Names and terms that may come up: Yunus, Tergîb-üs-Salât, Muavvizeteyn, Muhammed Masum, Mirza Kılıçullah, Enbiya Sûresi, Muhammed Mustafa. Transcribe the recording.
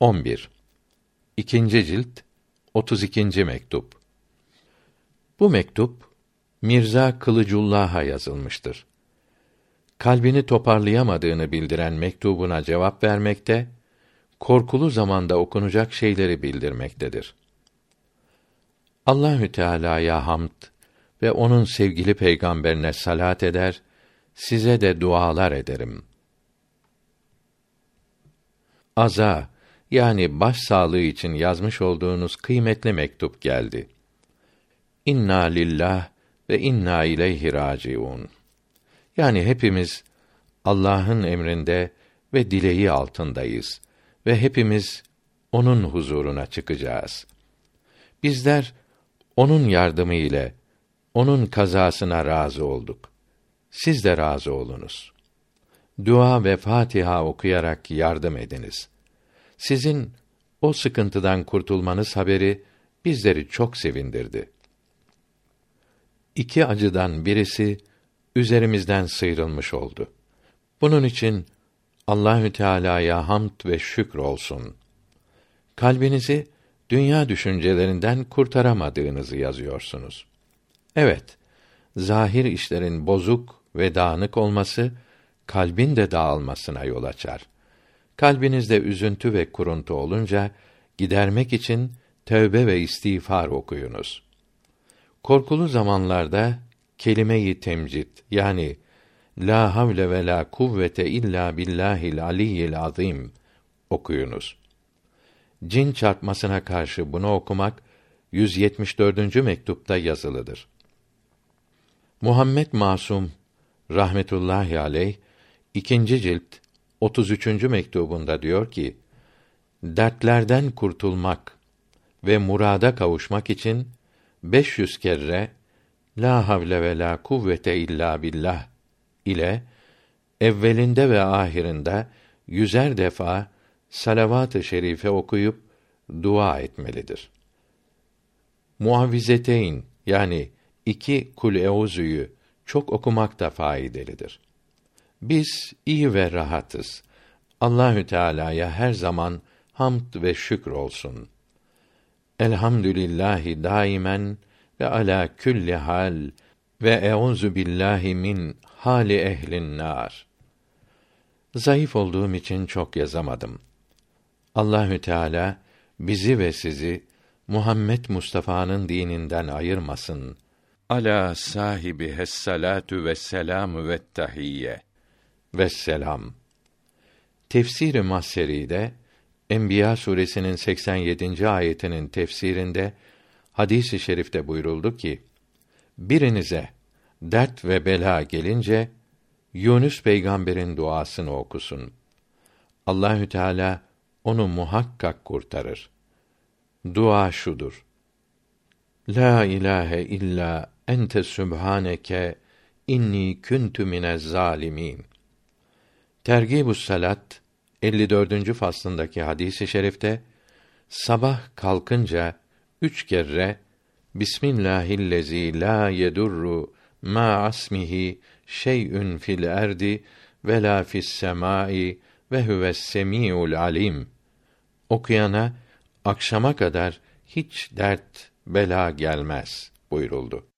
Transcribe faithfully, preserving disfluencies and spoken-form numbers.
on bir. İkinci cilt otuz ikinci mektup. Bu mektup Mirza Kılıçullah'a yazılmıştır. Kalbini toparlayamadığını bildiren mektubuna cevap vermekte, korkulu zamanda okunacak şeyleri bildirmektedir. Allahü Teala'ya hamd ve onun sevgili peygamberine salat eder, size de dualar ederim. Aza, yani baş sağlığı için yazmış olduğunuz kıymetli mektup geldi. İnna lillah ve inna ileyhi raciun. Yani hepimiz Allah'ın emrinde ve dileği altındayız ve hepimiz onun huzuruna çıkacağız. Bizler onun yardımı ile onun kazasına razı olduk. Siz de razı olunuz. Dua ve Fatiha okuyarak yardım ediniz. Sizin o sıkıntıdan kurtulmanız haberi bizleri çok sevindirdi. İki acıdan birisi üzerimizden sıyrılmış oldu. Bunun için Allahü Teala'ya hamd ve şükür olsun. Kalbinizi dünya düşüncelerinden kurtaramadığınızı yazıyorsunuz. Evet, zahir işlerin bozuk ve dağınık olması, kalbin de dağılmasına yol açar. Kalbinizde üzüntü ve kuruntu olunca, gidermek için tövbe ve istiğfar okuyunuz. Korkulu zamanlarda, kelime-i temcid, yani la havle ve la kuvvete illa billahil aliyyil azim okuyunuz. Cin çarpmasına karşı bunu okumak, yüz yetmiş dördüncü mektupta yazılıdır. Muhammed Masum, rahmetullahi aleyh, ikinci cilt, otuz üçüncü mektubunda diyor ki, dertlerden kurtulmak ve murada kavuşmak için, beş yüz kere, la havle ve la kuvvete illa billah ile, evvelinde ve ahirinde, yüzer defa, salavat-ı şerife okuyup, dua etmelidir. Muavvizeteyn, yani iki kul-eûzü'yü çok okumak da faydalıdır. Biz iyi ve rahatız. Allahü Teala'ya her zaman hamd ve şükür olsun. Elhamdülillahi daimen ve ala külli hal ve euzu billahi min hali ehlin nar. Zayıf olduğum için çok yazamadım. Allahü Teala bizi ve sizi Muhammed Mustafa'nın dininden ayırmasın. Ala sahibi hessalatu ve selamü ve tahiyye. Vesselam. Tefsir-i Mahserî'de Enbiya Sûresinin seksen yedinci ayetinin tefsirinde hadis-i şerifte buyuruldu ki: birinize dert ve bela gelince Yunus peygamberin duasını okusun. Allahü Teala onu muhakkak kurtarır. Dua şudur: La ilahe illa ente sübhaneke inni kuntu minez zalimin. Tergîb-üs-Salât elli dördüncü faslındaki hadis-i şerifte, sabah kalkınca üç kere Bismillahillezî lâ yedurru mâ asmihi şey'ün fil erdi ve lâ fissemâi ve huves-semî'ul alîm okuyana akşama kadar hiç dert, bela gelmez buyuruldu.